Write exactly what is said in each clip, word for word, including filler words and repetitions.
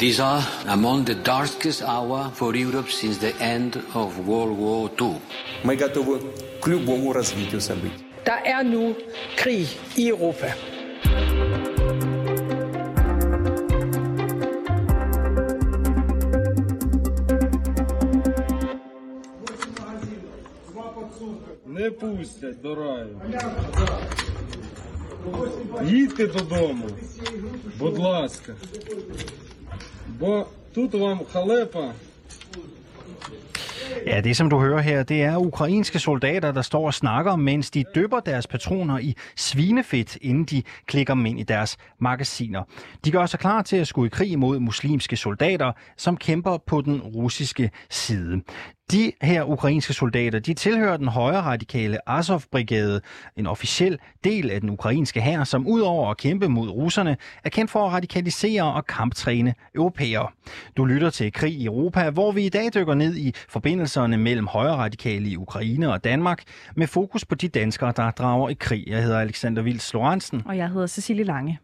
These are among the darkest hours for Europe since the end of World War Two. Мы готовы к любому развитию событий. Der er nu krig i Europa. Не пустять до раю. Їдьте додому, будь ласка. Бо тут вам халепа. Ja, det som du hører her, det er ukrainske soldater, der står og snakker, mens de dypper deres patroner i svinefedt, inden de klikker dem ind i deres magasiner. De gør sig klar til at skulle i krig mod muslimske soldater, som kæmper på den russiske side. De her ukrainske soldater, de tilhører den højre radikale Azov-brigade, en officiel del af den ukrainske hær, som udover at kæmpe mod russerne, er kendt for at radikalisere og kamptræne europæere. Du lytter til Krig i Europa, hvor vi i dag dykker ned i forbindelserne mellem højre radikale i Ukraine og Danmark, med fokus på de danskere, der drager i krig. Jeg hedder Alexander Wils Lorenzen. Og jeg hedder Cecilie Lange.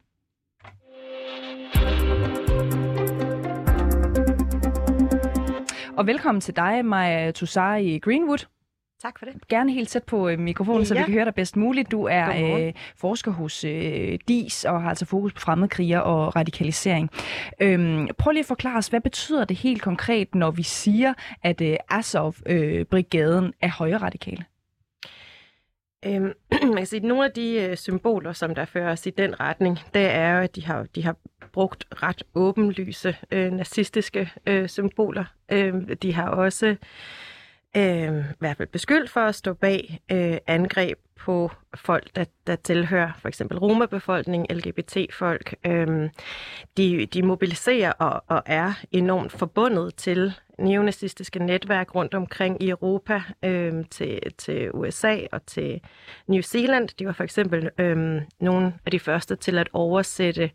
Og velkommen til dig, Maja Touzari Greenwood. Tak for det. Gerne helt tæt på mikrofonen, ja, så vi kan høre dig bedst muligt. Du er øh, forsker hos øh, D I S og har altså fokus på fremmedkriger og radikalisering. Øhm, prøv lige at forklare os, hvad betyder det helt konkret, når vi siger, at øh, Azov-brigaden øh, er højreradikale? Øhm, man kan sige, at nogle af de øh, symboler, som der fører os i den retning, det er jo, at de har... De har brugt ret åbenlyse øh, nazistiske øh, symboler. Øh, de har også øh, i hvert fald beskyldt for at stå bag øh, angreb på folk, der, der tilhører for eksempel Roma-befolkning, L G B T-folk. Øh, de, de mobiliserer og, og er enormt forbundet til neonazistiske netværk rundt omkring i Europa, øh, til, til U S A og til New Zealand. De var for eksempel øh, nogle af de første til at oversætte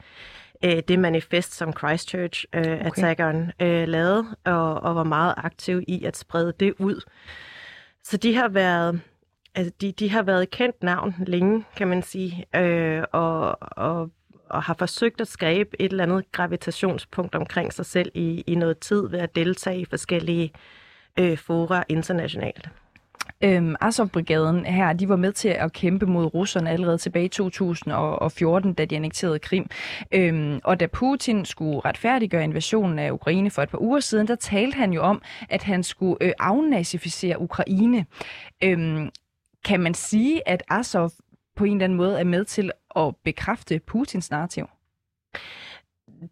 det manifest, som Christchurch-attackeren okay. øh, lavede, og, og var meget aktiv i at sprede det ud. Så de har været, altså de, de har været kendt navn længe, kan man sige, øh, og, og, og har forsøgt at skabe et eller andet gravitationspunkt omkring sig selv i, i noget tid ved at deltage i forskellige øh, fora internationalt. Øhm, Azov-brigaden her, de var med til at kæmpe mod russerne allerede tilbage i to tusind og fjorten, da de annekterede Krim. Øhm, og da Putin skulle retfærdiggøre invasionen af Ukraine for et par uger siden, der talte han jo om, at han skulle øh, afnazificere Ukraine. Øhm, kan man sige, at Azov på en eller anden måde er med til at bekræfte Putins narrativ?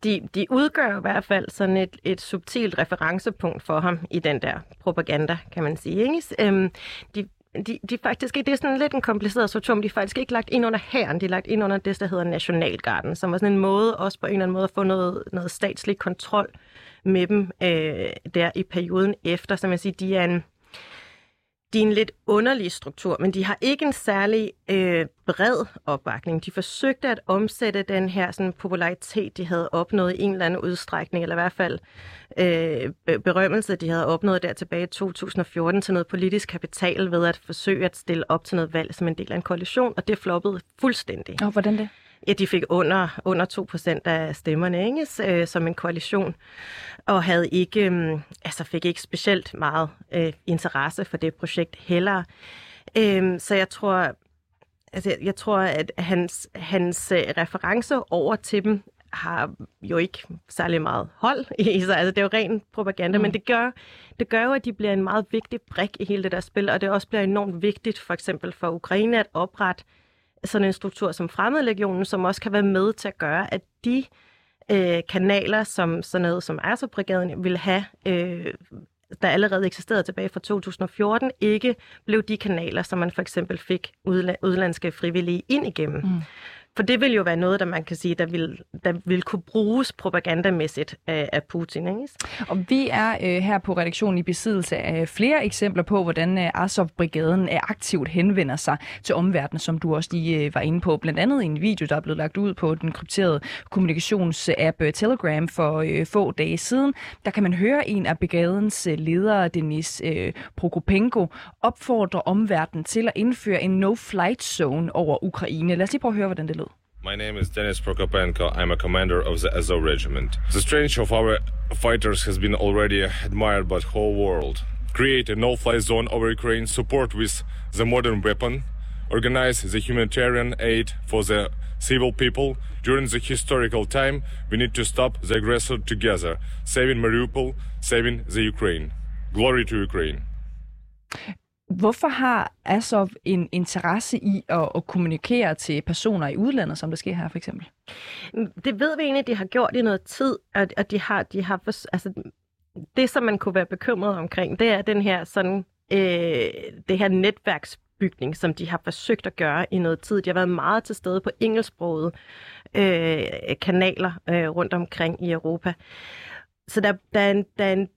De, de udgør i hvert fald sådan et, et subtilt referencepunkt for ham i den der propaganda, kan man sige. Ikke? Øhm, de, de, de faktisk, det er sådan lidt en kompliceret struktur, de er faktisk ikke lagt ind under hæren, de er lagt ind under det, der hedder Nationalgarden, som var sådan en måde også på en eller anden måde at få noget, noget statslig kontrol med dem øh, der i perioden efter. Så man siger, de er en... De er en lidt underlig struktur, men de har ikke en særlig øh, bred opbakning. De forsøgte at omsætte den her sådan, popularitet, de havde opnået i en eller anden udstrækning, eller i hvert fald øh, berømmelse, de havde opnået der tilbage i to tusind og fjorten, til noget politisk kapital ved at forsøge at stille op til noget valg som en del af en koalition, og det floppede fuldstændig. Og hvordan det? Ja, de fik under, under to procent af stemmerne, ikke? Så, øh, som en koalition, og havde ikke, øh, altså fik ikke specielt meget øh, interesse for det projekt heller. Øh, så jeg tror, altså, jeg tror, at hans, hans øh, referencer over til dem har jo ikke særlig meget hold i sig. Altså, det er jo ren propaganda, mm. men det gør, det gør jo, at de bliver en meget vigtig brik i hele det der spil, og det også bliver enormt vigtigt for eksempel for Ukraine at oprette sådan en struktur som Fremmedlegionen, som også kan være med til at gøre, at de øh, kanaler, som sådan noget som Azov-brigaden ville have, øh, der allerede eksisterede tilbage fra to tusind og fjorten, ikke blev de kanaler, som man for eksempel fik udla- udlandske frivillige ind igennem. Mm. For det vil jo være noget, der man kan sige, der vil, der vil kunne bruges propagandamæssigt af, af Putin. Ikke? Og vi er øh, her på redaktionen i besiddelse af flere eksempler på, hvordan øh, Azov-brigaden er aktivt henvender sig til omverdenen, som du også lige øh, var inde på. Blandt andet en video, der er blevet lagt ud på den krypterede kommunikationsapp øh, Telegram for øh, få dage siden. Der kan man høre en af brigadens øh, ledere, Denis øh, Prokopenko, opfordre omverdenen til at indføre en no-flight zone over Ukraine. Lad os lige prøve at høre, hvordan det lød. My name is Denis Prokopenko. I'm a commander of the Azov regiment. The strength of our fighters has been already admired by the whole world. Create a no-fly zone over Ukraine, support with the modern weapon, organize the humanitarian aid for the civil people. During the historical time, we need to stop the aggressor together, saving Mariupol, saving the Ukraine. Glory to Ukraine. Hvorfor har Azov en interesse i at, at kommunikere til personer i udlandet, som det sker her for eksempel? Det ved vi egentlig, de har gjort i noget tid, og de har, de har altså det, som man kunne være bekymret omkring, det er den her sådan øh, det her netværksbygning, som de har forsøgt at gøre i noget tid. De har været meget til stede på engelsksprogede øh, kanaler øh, rundt omkring i Europa, så der, der er en, der er en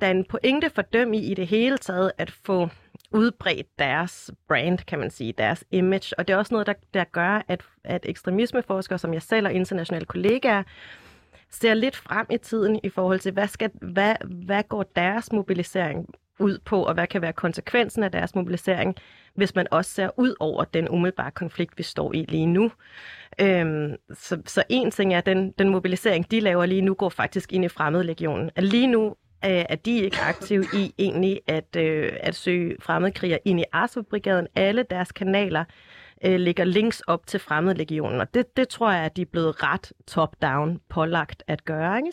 Der er en pointe for dem i i det hele taget at få udbredt deres brand, kan man sige, deres image. Og det er også noget, der, der gør, at, at ekstremismeforskere, som jeg selv og internationale kollegaer, ser lidt frem i tiden i forhold til, hvad, skal, hvad, hvad går deres mobilisering ud på, og hvad kan være konsekvensen af deres mobilisering, hvis man også ser ud over den umiddelbare konflikt, vi står i lige nu. Øhm, så, så en ting er, at den, den mobilisering, de laver lige nu, går faktisk ind i fremmedlegionen. At lige nu at de ikke er aktive i egentlig at, øh, at søge fremmedkriger ind i Azov-brigaden. Alle deres kanaler øh, ligger links op til fremmedlegionen, og det, det tror jeg, at de er blevet ret top-down pålagt at gøre. Ikke?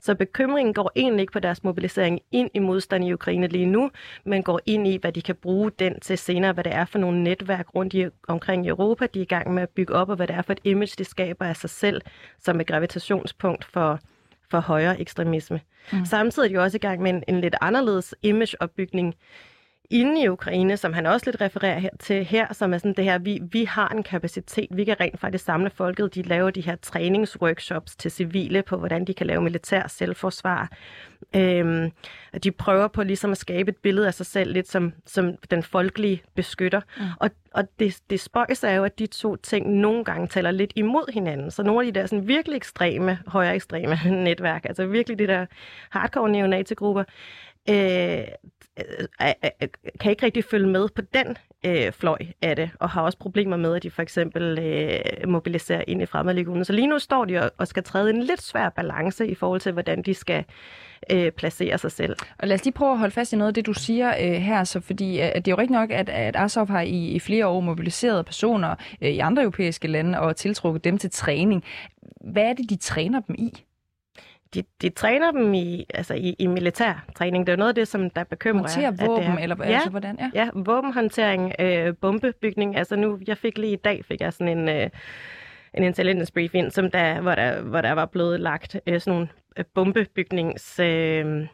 Så bekymringen går egentlig ikke på deres mobilisering ind i modstand i Ukraine lige nu, men går ind i, hvad de kan bruge den til senere, hvad det er for nogle netværk rundt i, omkring i Europa, de er i gang med at bygge op, og hvad det er for et image, de skaber af sig selv, som et gravitationspunkt for for højere ekstremisme. Mm. Samtidig er de også i gang med en, en lidt anderledes imageopbygning inde i Ukraine, som han også lidt refererer her, til her, som er sådan det her, vi, vi har en kapacitet, vi kan rent faktisk samle folket, de laver de her træningsworkshops til civile på, hvordan de kan lave militær selvforsvar. Øhm, de prøver på ligesom at skabe et billede af sig selv, lidt som, som den folkelige beskytter. Mm. Og, og det, det spøjs er jo, at de to ting nogle gange taler lidt imod hinanden. Så nogle af de der sådan virkelig ekstreme, højere ekstreme netværk, altså virkelig de der hardcore neonazigrupper, Øh, kan ikke rigtig følge med på den øh, fløj af det, og har også problemer med, at de for eksempel øh, mobiliserer ind i fremmedlegionen. Så lige nu står de og, og skal træde en lidt svær balance i forhold til, hvordan de skal øh, placere sig selv. Og lad os lige prøve at holde fast i noget af det, du siger øh, her, så, fordi øh, det er jo rigtigt nok, at, at Azov har i, i flere år mobiliseret personer øh, i andre europæiske lande og tiltrukket dem til træning. Hvad er det, de træner dem i? De, de træner dem i, altså i, i militær træning. Det er noget af det, som der bekymrer. Håndterer våben, er, eller ja, altså, hvordan? Ja, ja våbenhåndtering, øh, bombebygning. Altså nu, jeg fik lige i dag, fik jeg sådan en, øh, en intelligence brief ind, som der, hvor, der, hvor der var blevet lagt øh, sådan nogle bombebygnings... Øh,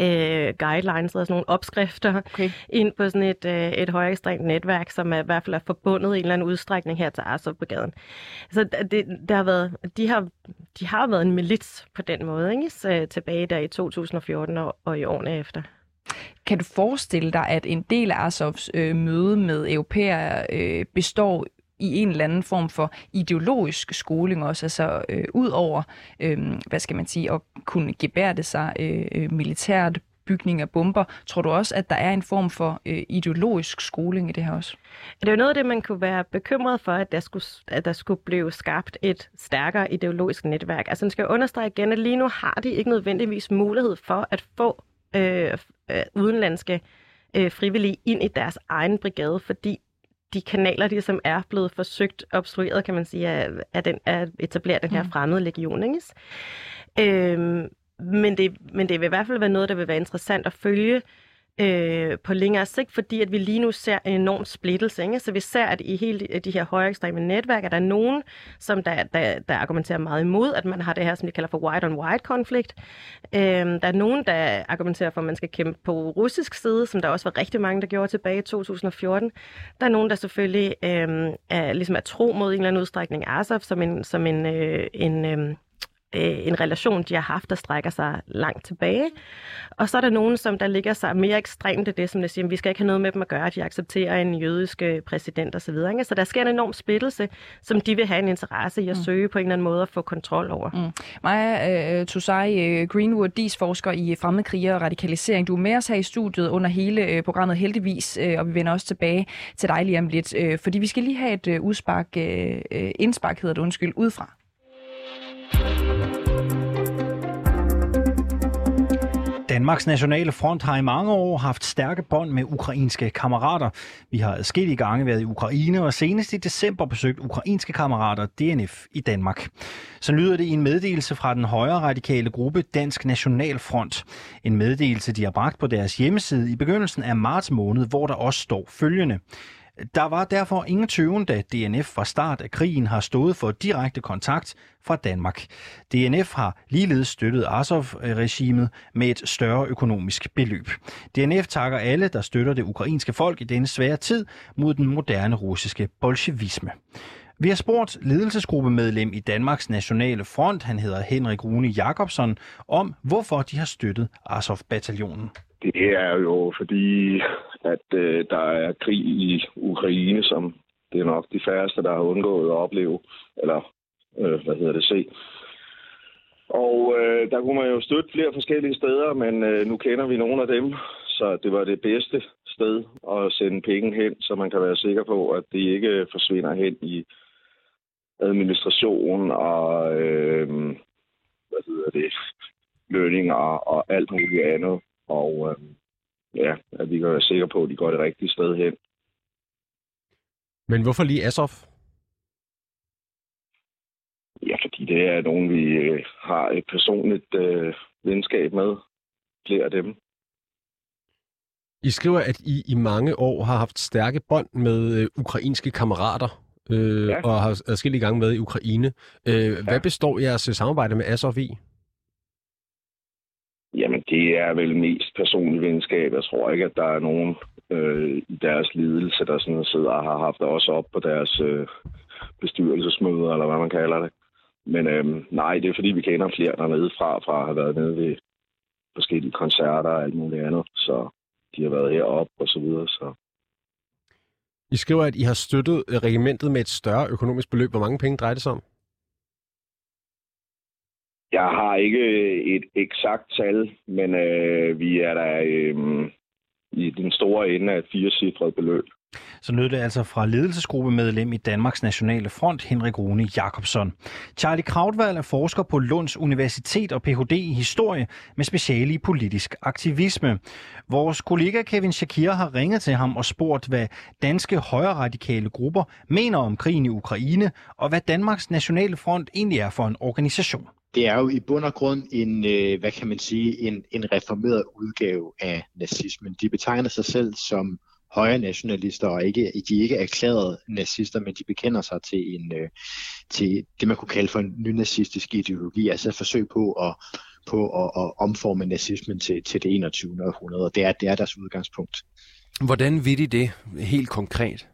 Øh, guidelines og sådan nogle opskrifter okay. ind på sådan et, øh, et højere ekstremt netværk, som er, i hvert fald er forbundet i en eller anden udstrækning her til Azov-brigaden. Så det, der har været, de, har, de har været en milits på den måde, ikke? Så tilbage der i to tusind og fjorten og, og i årene efter. Kan du forestille dig, at en del af Azovs øh, møde med europæere øh, består i en eller anden form for ideologisk skoling også, altså øh, ud over, øh, hvad skal man sige, at kunne gebærde sig øh, militært, bygning af bomber. Tror du også, at der er en form for øh, ideologisk skoling i det her også? Det er jo noget af det, man kunne være bekymret for, at der skulle, at der skulle blive skabt et stærkere ideologisk netværk. Altså, man skal jo understrege igen, at lige nu har de ikke nødvendigvis mulighed for at få øh, øh, udenlandske øh, frivillige ind i deres egen brigade, fordi de kanaler, de som er blevet forsøgt obstrueret, kan man sige, af, af, den, af etablere den her fremmede legion, ikke? Øhm, men, det, men det vil i hvert fald være noget, der vil være interessant at følge øh, på længere sigt, fordi at vi lige nu ser en enorm splittelse, ikke? Så vi ser, at i hele de her højere ekstreme netværk, er der nogen, som der, der, der argumenterer meget imod, at man har det her, som de kalder for white-on-white-konflikt. Øhm, der er nogen, der argumenterer for, at man skal kæmpe på russisk side, som der også var rigtig mange, der gjorde tilbage i to tusind og fjorten. Der er nogen, der selvfølgelig øhm, er, ligesom er tro mod en eller anden udstrækning Azov, som en, som en, øh, en øh, en relation, de har haft, der strækker sig langt tilbage. Og så er der nogen, som der ligger sig mere ekstremt i det, som der siger, at vi skal ikke have noget med dem at gøre, de accepterer en jødisk præsident osv. Så, så der sker en enorm splittelse, som de vil have en interesse i at søge mm. på en eller anden måde at få kontrol over. Mm. Maja uh, Touzari Greenwood, D I S-forsker i fremmedkrigere og radikalisering. Du er med os her i studiet under hele programmet heldigvis, og vi vender også tilbage til dig lige om lidt, fordi vi skal lige have et udspark, indspark hedder det, undskyld, udefra. Danmarks Nationale Front har i mange år haft stærke bånd med ukrainske kammerater. Vi har adskillige gange været i Ukraine, og senest i december besøgt ukrainske kammerater D N F i Danmark. Så lyder det i en meddelelse fra den højre radikale gruppe Dansk National Front. En meddelelse, de har bragt på deres hjemmeside i begyndelsen af marts måned, hvor der også står følgende. Der var derfor ingen tøven, da D N F fra start af krigen har stået for direkte kontakt fra Danmark. D N F har ligeledes støttet Azov-regimet med et større økonomisk beløb. D N F takker alle, der støtter det ukrainske folk i denne svære tid mod den moderne russiske bolsjevisme. Vi har spurgt ledelsesgruppemedlem i Danmarks Nationale Front, han hedder Henrik Rune Jakobsen, om hvorfor de har støttet Azov-bataljonen. Det er jo fordi, at øh, der er krig i Ukraine, som det er nok de færreste, der har undgået at opleve, eller øh, hvad hedder det, se. Og øh, der kunne man jo støtte flere forskellige steder, men øh, nu kender vi nogle af dem, så det var det bedste sted at sende penge hen, så man kan være sikker på, at det ikke forsvinder hen i administration og øh, hvad hedder det, lønninger og, og alt muligt andet. Og øh, ja, at vi kan være sikre på, at de går det rigtige sted hen. Men hvorfor lige Azov? Ja, fordi det er nogen, vi øh, har et personligt øh, venskab med. Flere af dem. I skriver, at I i mange år har haft stærke bånd med øh, ukrainske kammerater, øh, ja. og har adskillige gange været i Ukraine. Øh, ja. Hvad består jeres samarbejde med Azov i? Jamen, det er vel mest personligt venskab. Jeg tror ikke, at der er nogen øh, i deres ledelse, der sådan sidder og har haft også op på deres øh, bestyrelsesmøder, eller hvad man kalder det. Men øh, nej, det er fordi, vi kender flere dernede fra, fra at have været nede ved forskellige koncerter og alt muligt andet. Så de har været heroppe og så videre. Så. I skriver, at I har støttet regimentet med et større økonomisk beløb. Hvor mange penge drejer det sig om? Jeg har ikke et eksakt tal, men øh, vi er der øh, i den store ende af et firecifret beløb. Så lød det altså fra ledelsesgruppemedlem i Danmarks Nationale Front, Henrik Rune Jakobsen. Charlie Krautvald er forsker på Lunds Universitet og P H D i historie med speciale i politisk aktivisme. Vores kollega Kevin Shakir har ringet til ham og spurgt, hvad danske højreradikale grupper mener om krigen i Ukraine, og hvad Danmarks Nationale Front egentlig er for en organisation. Det er jo i bund og grund en, hvad kan man sige, en, en reformeret udgave af nazismen. De betegner sig selv som højre nationalister, og ikke, de er ikke erklærede nazister, men de bekender sig til, en, til det, man kunne kalde for en nynazistisk ideologi, altså et forsøg på at, på at, at omforme nazismen til, til det enogtyvende århundrede, og det er, det er deres udgangspunkt. Hvordan vil de det helt konkret?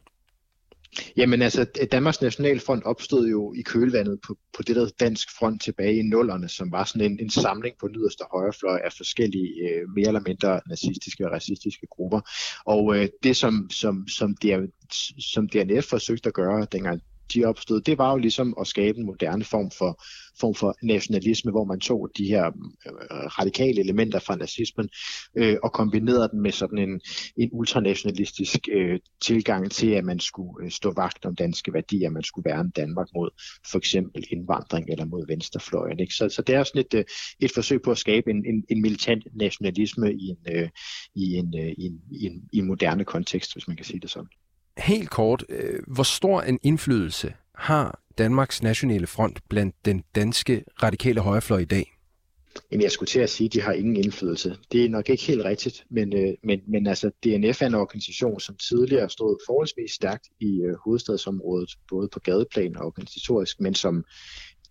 Jamen altså, Danmarks Nationale Front opstod jo i kølvandet på, på det der dansk front tilbage i nullerne, som var sådan en, en samling på den yderste højrefløj af forskellige øh, mere eller mindre nazistiske og racistiske grupper. Og øh, det, som, som, som, D N F, som D N F forsøgte at gøre, dengang de opstod, det var jo ligesom at skabe en moderne form for, form for nationalisme, hvor man tog de her øh, radikale elementer fra nazismen øh, og kombinerede dem med sådan en, en ultranationalistisk øh, tilgang til, at man skulle øh, stå vagt om danske værdier, man skulle værne Danmark mod for eksempel indvandring eller mod venstrefløjen. Ikke? Så, så det er sådan et, øh, et forsøg på at skabe en, en, en militant nationalisme i en, øh, i, en, øh, i, en, i, en, i en moderne kontekst, hvis man kan sige det sådan. Helt kort, hvor stor en indflydelse har Danmarks Nationale Front blandt den danske radikale højrefløj i dag? Jamen, jeg skulle til at sige, at de har ingen indflydelse. Det er nok ikke helt rigtigt, men, men, men altså, D N F er en organisation, som tidligere stod forholdsvis stærkt i hovedstadsområdet, både på gadeplan og organisatorisk, men som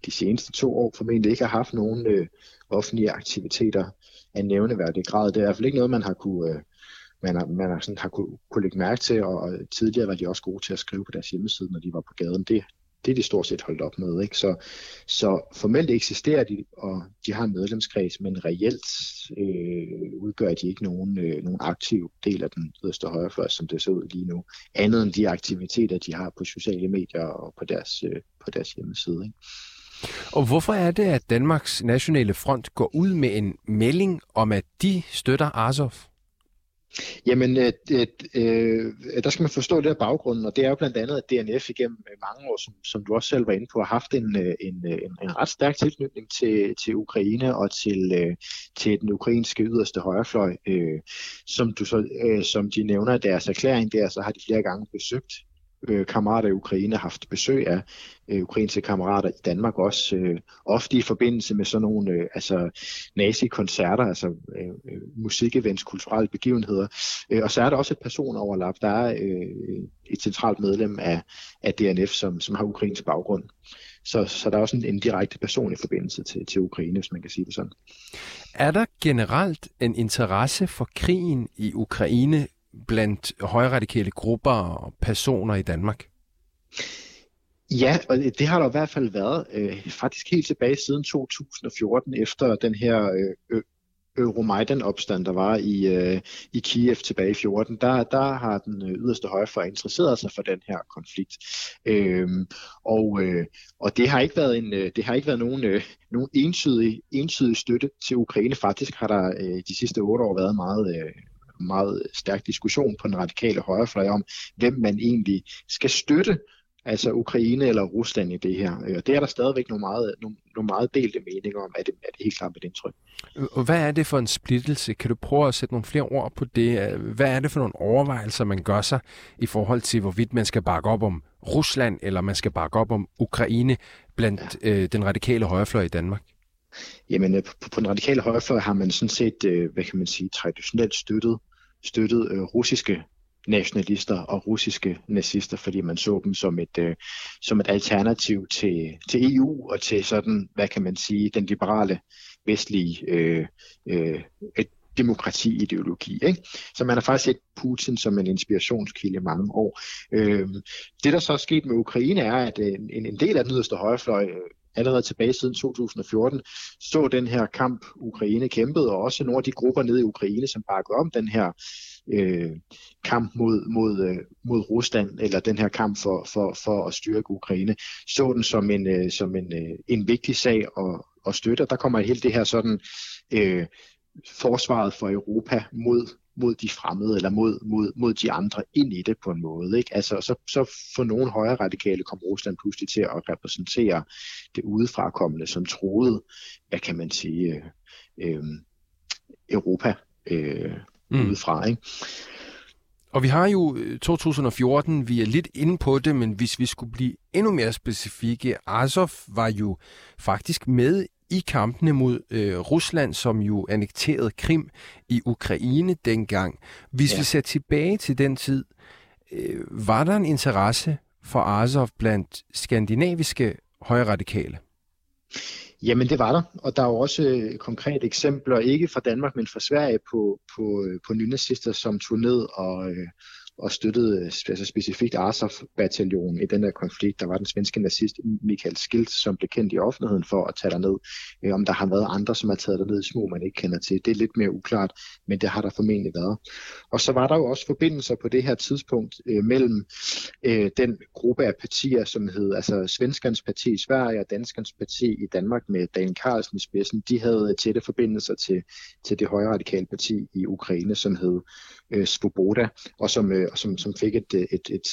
de seneste to år formentlig ikke har haft nogen øh, offentlige aktiviteter af nævneværdig grad. Det er i hvert fald ikke noget, man har kunne... Øh, Man har, man har, sådan, har kunne, kunne lægge mærke til, og, og tidligere var de også gode til at skrive på deres hjemmeside, når de var på gaden. Det, det er de stort set holdt op med, ikke? Så, så formelt eksisterer de, og de har en medlemskreds, men reelt øh, udgør de ikke nogen, øh, nogen aktiv del af den yderste højrefløj, som det ser ud lige nu, andet end de aktiviteter, de har på sociale medier og på deres, øh, på deres hjemmeside, ikke? Og hvorfor er det, at Danmarks Nationale Front går ud med en melding om, at de støtter Azov? Jamen, et, et, øh, der skal man forstå det af baggrunden, og det er jo blandt andet, at D N F igennem mange år, som, som du også selv var inde på, har haft en, en, en, en ret stærk tilknytning til, til Ukraine og til, øh, til den ukrainske yderste højrefløj. Øh, som, du så, øh, som de nævner i deres erklæring der, så har de flere gange besøgt øh, kammerater i Ukraine, haft besøg af øh, ukrainske kammerater i Danmark også, øh, ofte i forbindelse med sådan nogle øh, altså nazi-koncerter, altså øh, musikevents, kulturelle begivenheder. Øh, og så er der også et personoverlap. Der er øh, et centralt medlem af, af D N F, som, som har ukrainsk baggrund. Så, så der er også en, en direkte personlig forbindelse til, til Ukraine, hvis man kan sige det sådan. Er der generelt en interesse for krigen i Ukraine blandt højradikale grupper og personer i Danmark? Ja, og det har der i hvert fald været øh, faktisk helt tilbage siden to tusind og fjorten, efter den her øh, Euromaidan-opstand, der var i, øh, i Kiev tilbage i fjorten. Der, der har den yderste højrefløj interesseret sig for den her konflikt. Øh, og, øh, og det har ikke været, en, det har ikke været nogen, øh, nogen entydig, entydig støtte til Ukraine. Faktisk har der øh, de sidste otte år været meget... Øh, meget stærk diskussion på den radikale højrefløj om, hvem man egentlig skal støtte, altså Ukraine eller Rusland i det her. Og det er der stadigvæk nogle meget, nogle, nogle meget delte meninger om, er det, er det helt klart et indtryk. Hvad er det for en splittelse? Kan du prøve at sætte nogle flere ord på det? Hvad er det for nogle overvejelser, man gør sig i forhold til, hvorvidt man skal bakke op om Rusland, eller man skal bakke op om Ukraine blandt ja. øh, den radikale højrefløj i Danmark? Jamen, på, på den radikale højrefløj har man sådan set, øh, hvad kan man sige, traditionelt støttet støttede øh, russiske nationalister og russiske nazister, fordi man så dem som et, øh, som et alternativ til, til E U og til sådan, hvad kan man sige, den liberale vestlige øh, øh, demokrati-ideologi, ikke? Så man har faktisk set Putin som en inspirationskilde i mange år. Øh, det, der så er sket med Ukraine, er, at en, en del af den yderste højrefløj øh, allerede tilbage siden to tusind og fjorten, så den her kamp Ukraine kæmpede, og også nogle af de grupper nede i Ukraine, som bakkede om den her øh, kamp mod, mod, mod Rusland, eller den her kamp for, for, for at styrke Ukraine, så den som en, øh, som en, øh, en vigtig sag at, at støtte. Der kommer hele det her sådan øh, forsvaret for Europa mod mod de fremmede, eller mod, mod, mod de andre ind i det på en måde, ikke? Altså, så, så for nogle højre radikale kom Rusland pludselig til at repræsentere det udefrakommende, som troede, hvad kan man sige, øh, Europa øh, mm. udefra, ikke? Og vi har jo to tusind og fjorten, vi er lidt inde på det, men hvis vi skulle blive endnu mere specifikke, Azov var jo faktisk med i kampene mod øh, Rusland, som jo annekterede Krim i Ukraine dengang. Hvis ja. vi ser tilbage til den tid, øh, var der en interesse for Azov blandt skandinaviske højradikale? Jamen det var der, og der er jo også øh, konkrete eksempler, ikke fra Danmark, men fra Sverige, på, på, på nynazister, som tog ned og... Øh, og støttede altså specifikt Azov-bataljonen i den her konflikt. Der var den svenske nazist Mikael Skilt, som blev kendt i offentligheden for at tage derned. Om der har været andre, som har taget derned i små, man ikke kender til, det er lidt mere uklart, men det har der formentlig været. Og så var der jo også forbindelser på det her tidspunkt øh, mellem øh, den gruppe af partier, som hed altså Svenskernes Parti i Sverige og Danskernes Parti i Danmark med Dan Karlsen i spidsen. De havde tætte forbindelser til, til det højre radikale parti i Ukraine, som hed øh, Svoboda, og som øh, Som, som fik et, et, et,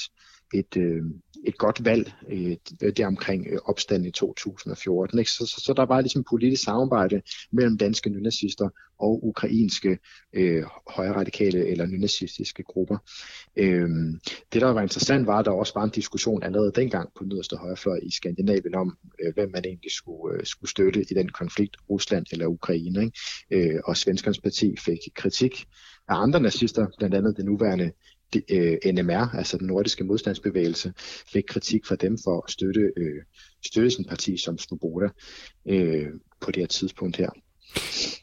et, et godt valg der omkring opstanden i to tusind og fjorten. Ikke? Så, så, så der var ligesom politisk samarbejde mellem danske nynazister og ukrainske øh, højradikale eller nynazistiske grupper. Øhm, det, der var interessant, var, at der også var en diskussion allerede dengang på den yderste højrefløj i Skandinavien om, øh, hvem man egentlig skulle, øh, skulle støtte i den konflikt, Rusland eller Ukraine. Ikke? Øh, og Svenskernes Parti fik kritik af andre nazister, blandt andet det nuværende De, øh, N M R, altså den nordiske modstandsbevægelse, fik kritik fra dem for at støtte, øh, støtte sin parti som Svoboda øh, på det her tidspunkt her.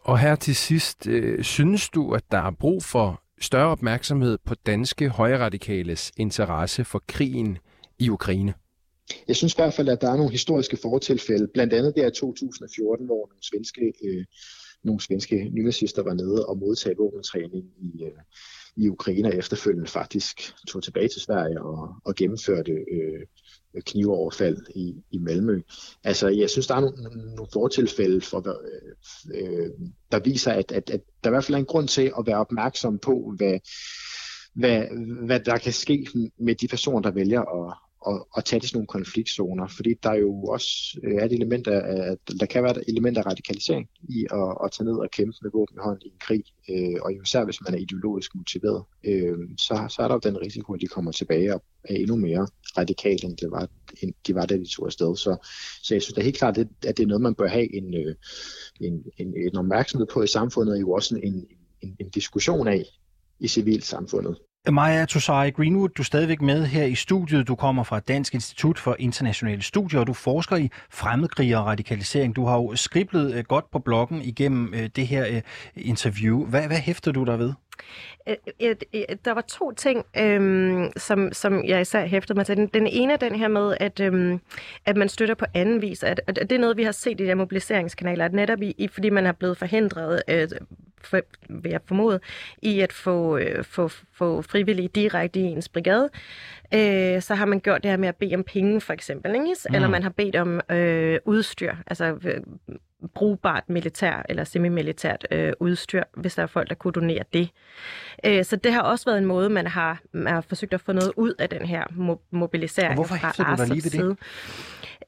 Og her til sidst, øh, synes du, at der er brug for større opmærksomhed på danske højradikales interesse for krigen i Ukraine? Jeg synes i hvert fald, at der er nogle historiske fortilfælde, blandt andet der i to tusind og fjorten, hvor nogle svenske, øh, nogle svenske nynazister var nede og modtage våbentræning i, øh, i Ukraine, og efterfølgende faktisk tog tilbage til Sverige og, og gennemførte øh, knivoverfald i, i Malmø. Altså, jeg synes, der er nogle, nogle fortilfælde, for, øh, der viser, at, at, at der i hvert fald er en grund til at være opmærksom på, hvad, hvad, hvad der kan ske med de personer, der vælger at Og, og tage til sådan nogle konfliktzoner, fordi der jo også øh, er et element af, der kan være et element af radikalisering i at, at tage ned og kæmpe med våben i hånd i en krig, øh, og især hvis man er ideologisk motiveret, øh, så, så er der jo den risiko, at de kommer tilbage og er endnu mere radikale, end de var, end de var da de tog afsted. Så, så jeg synes da helt klart, at det, at det er noget, man bør have en, en, en, en opmærksomhed på i samfundet, og jo også en, en, en diskussion af i civilsamfundet. Maja Touzari Greenwood, du er stadigvæk med her i studiet. Du kommer fra Dansk Institut for Internationale Studier, og du forsker i fremmedkrigere og radikalisering. Du har jo skriblet godt på bloggen igennem det her interview. Hvad, hvad hæfter du der ved? Der var to ting, øhm, som, som jeg især hæftede mig til. Den, den ene er den her med, at, øhm, at man støtter på anden vis. At, at det er noget, vi har set i de mobiliseringskanaler, at netop i, fordi man er blevet forhindret, øh, for, vil jeg formode, i at få, øh, få, få frivillige direkte i ens brigade, øh, så har man gjort det her med at bede om penge, for eksempel. Ikke? Eller man har bedt om øh, udstyr, altså øh, brugbart militær eller semimilitært øh, udstyr, hvis der er folk, der kunne donere det. Øh, så det har også været en måde, man har, man har forsøgt at få noget ud af den her mo- mobilisering. Og hvorfor hæfter du dig lige ved det?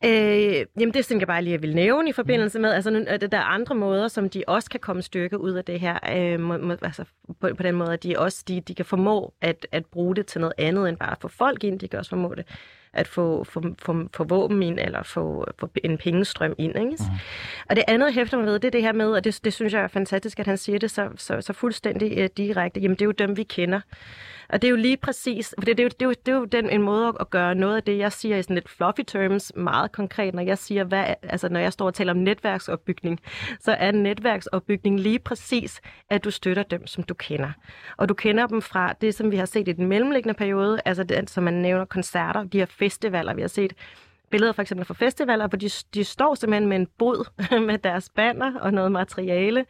Øh, jamen det synes jeg bare lige, jeg vil nævne i forbindelse med, altså der er andre måder, som de også kan komme styrke ud af det her, øh, må, må, altså på, på den måde, at de også de, de kan formå at, at bruge det til noget andet end bare at få folk ind, de kan også formå det at få, få, få, få våben ind, eller få, få en pengestrøm ind. Ikke? Mm. Og det andet, jeg hæfter mig ved, det er det her med, og det, det synes jeg er fantastisk, at han siger det så, så, så fuldstændig uh, direkte, jamen det er jo dem, vi kender. Og det er jo lige præcis, for det, det, det, det, det, det er jo den, en måde at gøre noget af det, jeg siger i sådan lidt fluffy terms, meget konkret, når jeg siger, hvad, altså når jeg står og taler om netværksopbygning, så er netværksopbygning lige præcis, at du støtter dem, som du kender. Og du kender dem fra det, som vi har set i den mellemliggende periode, altså det, som man nævner koncerter, de her festivaler, vi har set billeder for eksempel fra festivaler, hvor de, de står simpelthen med en bod med deres banner og noget materiale.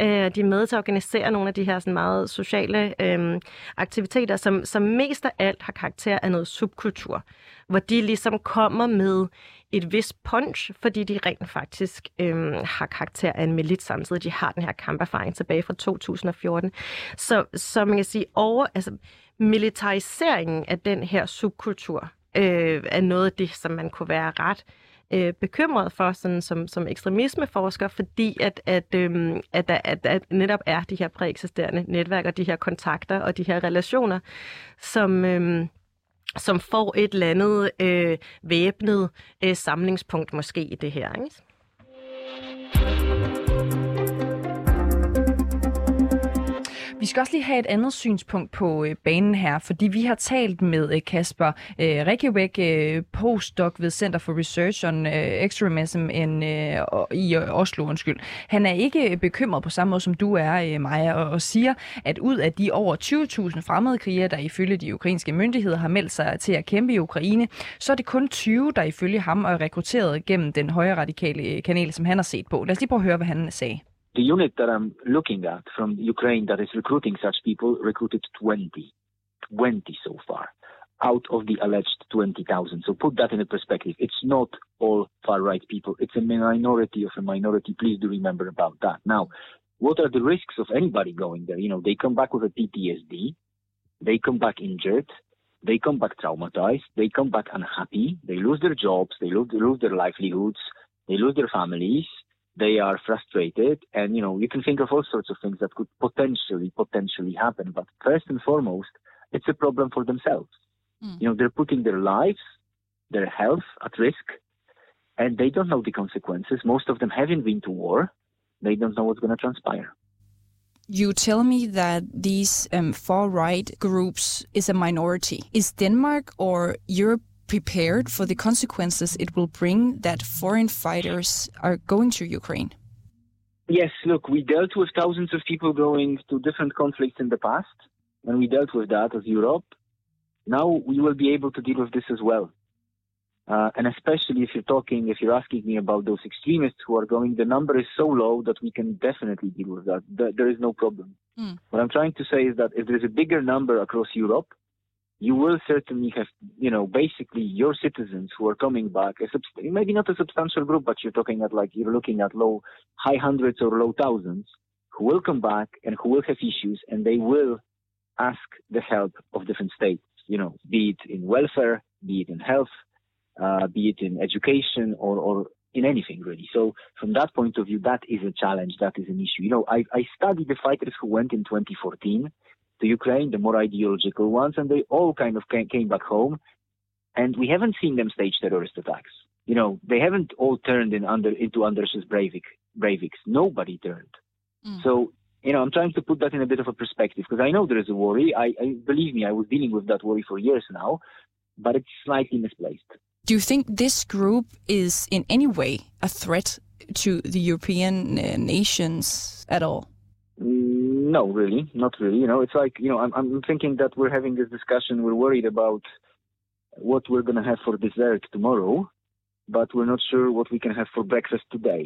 Øh, de er med til at organisere nogle af de her sådan meget sociale øh, aktiviteter, som, som mest af alt har karakter af noget subkultur, hvor de ligesom kommer med et vist punch, fordi de rent faktisk øh, har karakter af en milit samtidig. De har den her kamperfaring tilbage fra to tusind og fjorten. Så, så man kan sige, over, altså, militariseringen af den her subkultur, Øh, er noget af det, som man kunne være ret øh, bekymret for, sådan som, som ekstremismeforsker, fordi at, at, øh, at, der, at der netop er de her præeksisterende netværk og de her kontakter og de her relationer, som, øh, som får et eller andet øh, væbnet øh, samlingspunkt måske i det her, ikke? Vi skal også lige have et andet synspunkt på øh, banen her, fordi vi har talt med øh, Kasper øh, Reykjavik, øh, postdoc ved Center for Research on øh, Extremism in, øh, i Oslo. Undskyld. Han er ikke bekymret på samme måde, som du er, øh, Maja, og, og siger, at ud af de over tyve tusind fremmede krigere, der ifølge de ukrainske myndigheder har meldt sig til at kæmpe i Ukraine, så er det kun tyve, der ifølge ham er rekrutteret gennem den højre radikale kanal, som han har set på. Lad os lige prøve at høre, hvad han sagde. The unit that I'm looking at from Ukraine that is recruiting such people recruited twenty, twenty so far out of the alleged twenty thousand. So put that in a perspective. It's not all far-right people. It's a minority of a minority. Please do remember about that. Now, what are the risks of anybody going there? You know, they come back with a P T S D. They come back injured. They come back traumatized. They come back unhappy. They lose their jobs. They lose, they lose their livelihoods. They lose their families. They are frustrated, and you know you can think of all sorts of things that could potentially, potentially happen. But first and foremost, it's a problem for themselves. Mm. You know, they're putting their lives, their health at risk, and they don't know the consequences. Most of them haven't been to war; they don't know what's going to transpire. You tell me that these um, far-right groups is a minority. Is Denmark or Europe prepared for the consequences it will bring that foreign fighters are going to Ukraine? Yes, look, we dealt with thousands of people going to different conflicts in the past, and we dealt with that as Europe. Now we will be able to deal with this as well. Uh, and especially if you're talking, if you're asking me about those extremists who are going, the number is so low that we can definitely deal with that. Th- there is no problem. Mm. What I'm trying to say is that if there's a bigger number across Europe, you will certainly have, you know, basically your citizens who are coming back, a subst- maybe not a substantial group, but you're talking at like, you're looking at low, high hundreds or low thousands who will come back and who will have issues, and they will ask the help of different states, you know, be it in welfare, be it in health, Uh, be it in education or, or in anything, really. So from that point of view, that is a challenge. That is an issue. You know, I, I studied the fighters who went in twenty fourteen to Ukraine, the more ideological ones, and they all kind of came, came back home. And we haven't seen them stage terrorist attacks. You know, they haven't all turned in under into Anders Breivik. Breiviks. Nobody turned. Mm. So, you know, I'm trying to put that in a bit of a perspective, because I know there is a worry. I, I believe me, I was dealing with that worry for years now, but it's slightly misplaced. Do you think this group is in any way a threat to the European uh, nations at all? No, really, not really. You know, it's like, you know, I'm, I'm thinking that we're having this discussion. We're worried about what we're going to have for dessert tomorrow, but we're not sure what we can have for breakfast today.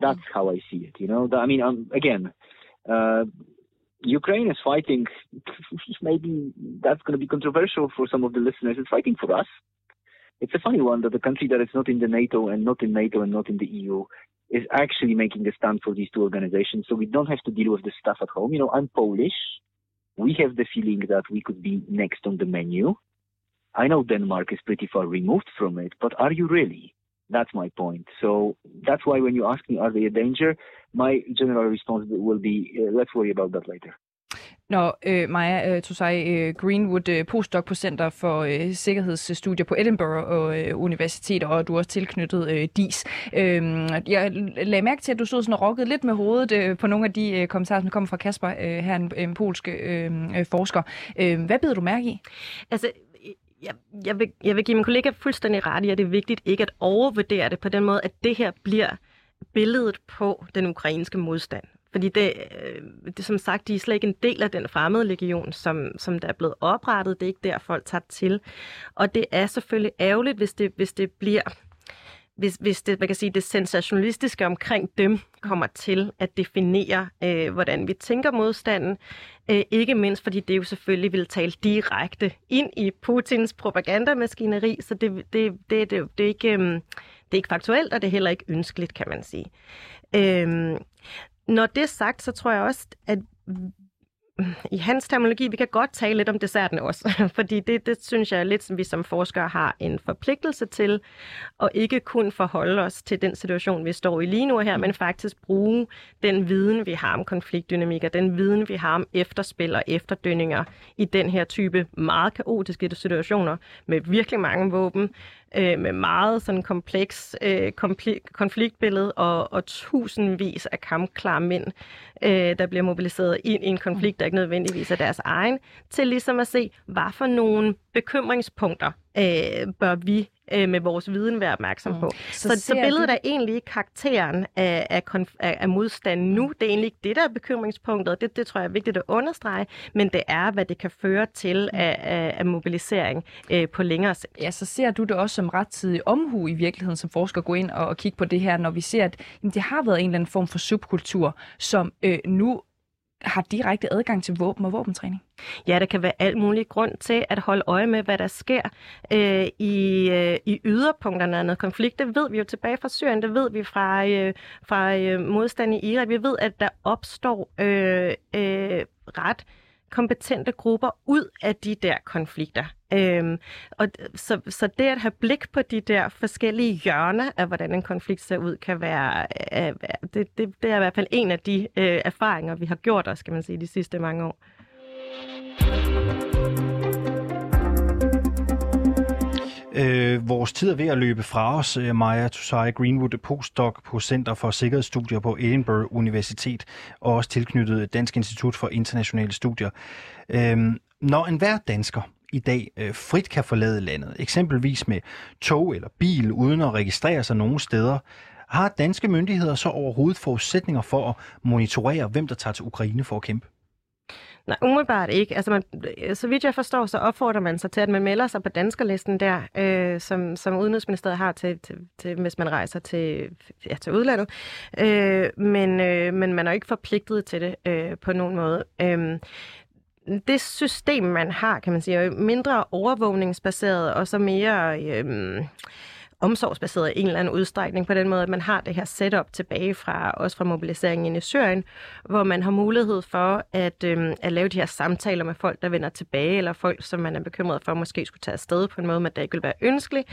That's mm. how I see it. You know, I mean, I'm, again, uh, Ukraine is fighting. Maybe that's going to be controversial for some of the listeners. It's fighting for us. It's a funny one that the country that is not in the NATO and not in NATO and not in the E U is actually making a stand for these two organizations. So we don't have to deal with this stuff at home. You know, I'm Polish. We have the feeling that we could be next on the menu. I know Denmark is pretty far removed from it, but are you really? That's my point. So that's why when you ask me, are they a danger? My general response will be, uh, let's worry about that later. Når øh, Maja øh, Touzari øh, Greenwood, øh, postdoc på Center for øh, Sikkerhedsstudier på Edinburgh og, øh, Universitet, og du er også tilknyttet øh, D I S. Øh, jeg lagde mærke til, at du stod sådan og rokkede lidt med hovedet øh, på nogle af de øh, kommentarer, som kommer fra Kasper, øh, her en, en polske øh, øh, forsker. Øh, hvad beder du mærke i? Altså, Jeg, jeg, vil, jeg vil give min kollega fuldstændig ret i, at det er vigtigt ikke at overvurdere det på den måde, at det her bliver billedet på den ukrainske modstand. Fordi det, det, som sagt, de er slet ikke en del af den fremmede legion, som, som der er blevet oprettet. Det er ikke der, folk tager til. Og det er selvfølgelig ærgerligt, hvis det, hvis det bliver... Hvis, hvis det, man kan sige, det sensationalistiske omkring dem kommer til at definere, øh, hvordan vi tænker modstanden. Øh, ikke mindst, fordi det jo selvfølgelig vil tale direkte ind i Putins propagandamaskineri, så det, det, det, det, det, er ikke, øh, det er ikke faktuelt, og det er heller ikke ønskeligt, kan man sige. Øh, når det er sagt, så tror jeg også, at i hans terminologi, vi kan godt tale lidt om desserten også, fordi det, det synes jeg er lidt, som vi som forskere har en forpligtelse til, og ikke kun forholde os til den situation, vi står i lige nu her, men faktisk bruge den viden, vi har om konfliktdynamikker, den viden, vi har om efterspil og efterdønninger i den her type meget kaotiske situationer, med virkelig mange våben, øh, med meget sådan kompleks øh, kompli- konfliktbillede, og, og tusindvis af kampklare mænd, øh, der bliver mobiliseret ind i en konflikt, der ikke nødvendigvis er deres egen, til ligesom at se, hvad for nogle bekymringspunkter øh, bør vi øh, med vores viden være opmærksom på. Mm. Så, så, så billedet du... er egentlig ikke karakteren af, af, konf- af modstanden nu. Det er egentlig ikke det, der er bekymringspunktet. Det, det tror jeg er vigtigt at understrege, men det er, hvad det kan føre til mm. af, af, af mobilisering øh, på længere sigt. Ja, så ser du det også som rettidig omhu i virkeligheden som forsker gå ind og, og kigge på det her, når vi ser, at jamen, det har været en eller anden form for subkultur, som øh, nu har direkte adgang til våben og våbentræning? Ja, der kan være alt mulig grund til at holde øje med, hvad der sker øh, i, øh, i yderpunkterne af noget konflikt. Det ved vi jo tilbage fra Syrien, det ved vi fra, øh, fra øh, modstand i Irak. Vi ved, at der opstår øh, øh, ret kompetente grupper ud af de der konflikter. Øhm, og så, så det at have blik på de der forskellige hjørner af, hvordan en konflikt ser ud, kan være, øh, det, det, det er i hvert fald en af de øh, erfaringer, vi har gjort os, kan man sige, de sidste mange år. Øh, vores tid er ved at løbe fra os. Maja Touzari Greenwood, postdoc på Center for Sikkerhedsstudier på Edinburgh Universitet, og også tilknyttet Dansk Institut for Internationale Studier. Øh, når enhver dansker i dag øh, frit kan forlade landet, eksempelvis med tog eller bil, uden at registrere sig nogen steder, har danske myndigheder så overhovedet forudsætninger for at monitorere, hvem der tager til Ukraine for at kæmpe? Nej, umiddelbart ikke. Altså man, så vidt jeg forstår, så opfordrer man sig til, at man melder sig på danskerlisten der, øh, som, som Udenrigsministeriet har, til, til, til, hvis man rejser til, ja, til udlandet. Øh, men, øh, men man er ikke forpligtet til det øh, på nogen måde. Øh, det system, man har, kan man sige, er mindre overvågningsbaseret og så mere... Øh, omsorgsbaseret i en eller anden udstrækning, på den måde, at man har det her setup tilbage fra, også fra mobiliseringen i Syrien, hvor man har mulighed for at, øhm, at lave de her samtaler med folk, der vender tilbage, eller folk, som man er bekymret for, måske skulle tage afsted på en måde, man der ikke vil være ønskelig,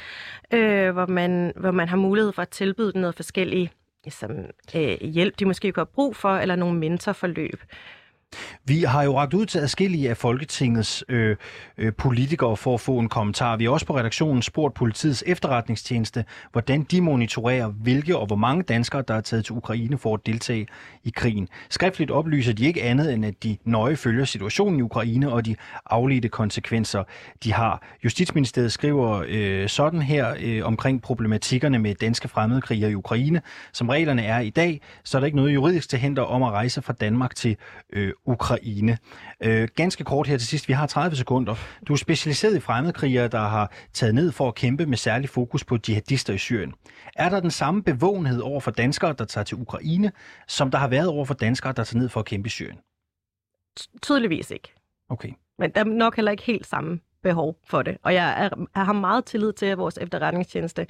øh, hvor, man, hvor man har mulighed for at tilbyde noget forskellige ligesom, øh, hjælp, de måske kunne have brug for, eller nogle mentorforløb. Vi har jo rakt ud til adskillige af Folketingets øh, øh, politikere for at få en kommentar. Vi har også på redaktionen spurgt politiets efterretningstjeneste, hvordan de monitorerer, hvilke og hvor mange danskere, der er taget til Ukraine for at deltage i krigen. Skriftligt oplyser de ikke andet, end at de nøje følger situationen i Ukraine og de afledte konsekvenser, de har. Justitsministeriet skriver øh, sådan her øh, omkring problematikkerne med danske fremmedkrigere i Ukraine. Som reglerne er i dag, så er der ikke noget juridisk til hinder om at rejse fra Danmark til øh, Ukraine. Øh, ganske kort her til sidst, vi har tredive sekunder. Du er specialiseret i fremmedkrigere, der har taget ned for at kæmpe med særlig fokus på jihadister i Syrien. Er der den samme bevågenhed over for danskere, der tager til Ukraine, som der har været over for danskere, der tager ned for at kæmpe i Syrien? Tydeligvis ikke. Okay. Men der er nok heller ikke helt samme behov for det. Og jeg, er, jeg har meget tillid til, at vores efterretningstjeneste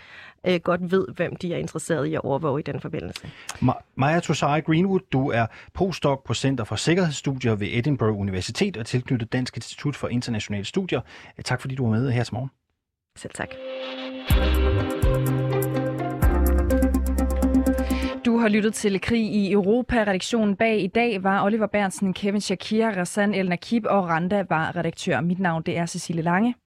øh, godt ved, hvem de er interesseret i at overvåge i den forbindelse. Ma- Maja Touzari Greenwood, du er postdoc på Center for Sikkerhedsstudier ved Edinburgh Universitet og tilknyttet Dansk Institut for Internationale Studier. Tak fordi du var med her til morgen. Selv tak. Du har lyttet til Krig i Europa. Redaktionen bag i dag var Oliver Berntsen, Kevin Shakir, Rassan El Nakib og Randa var redaktør. Mit navn det er Cecilie Lange.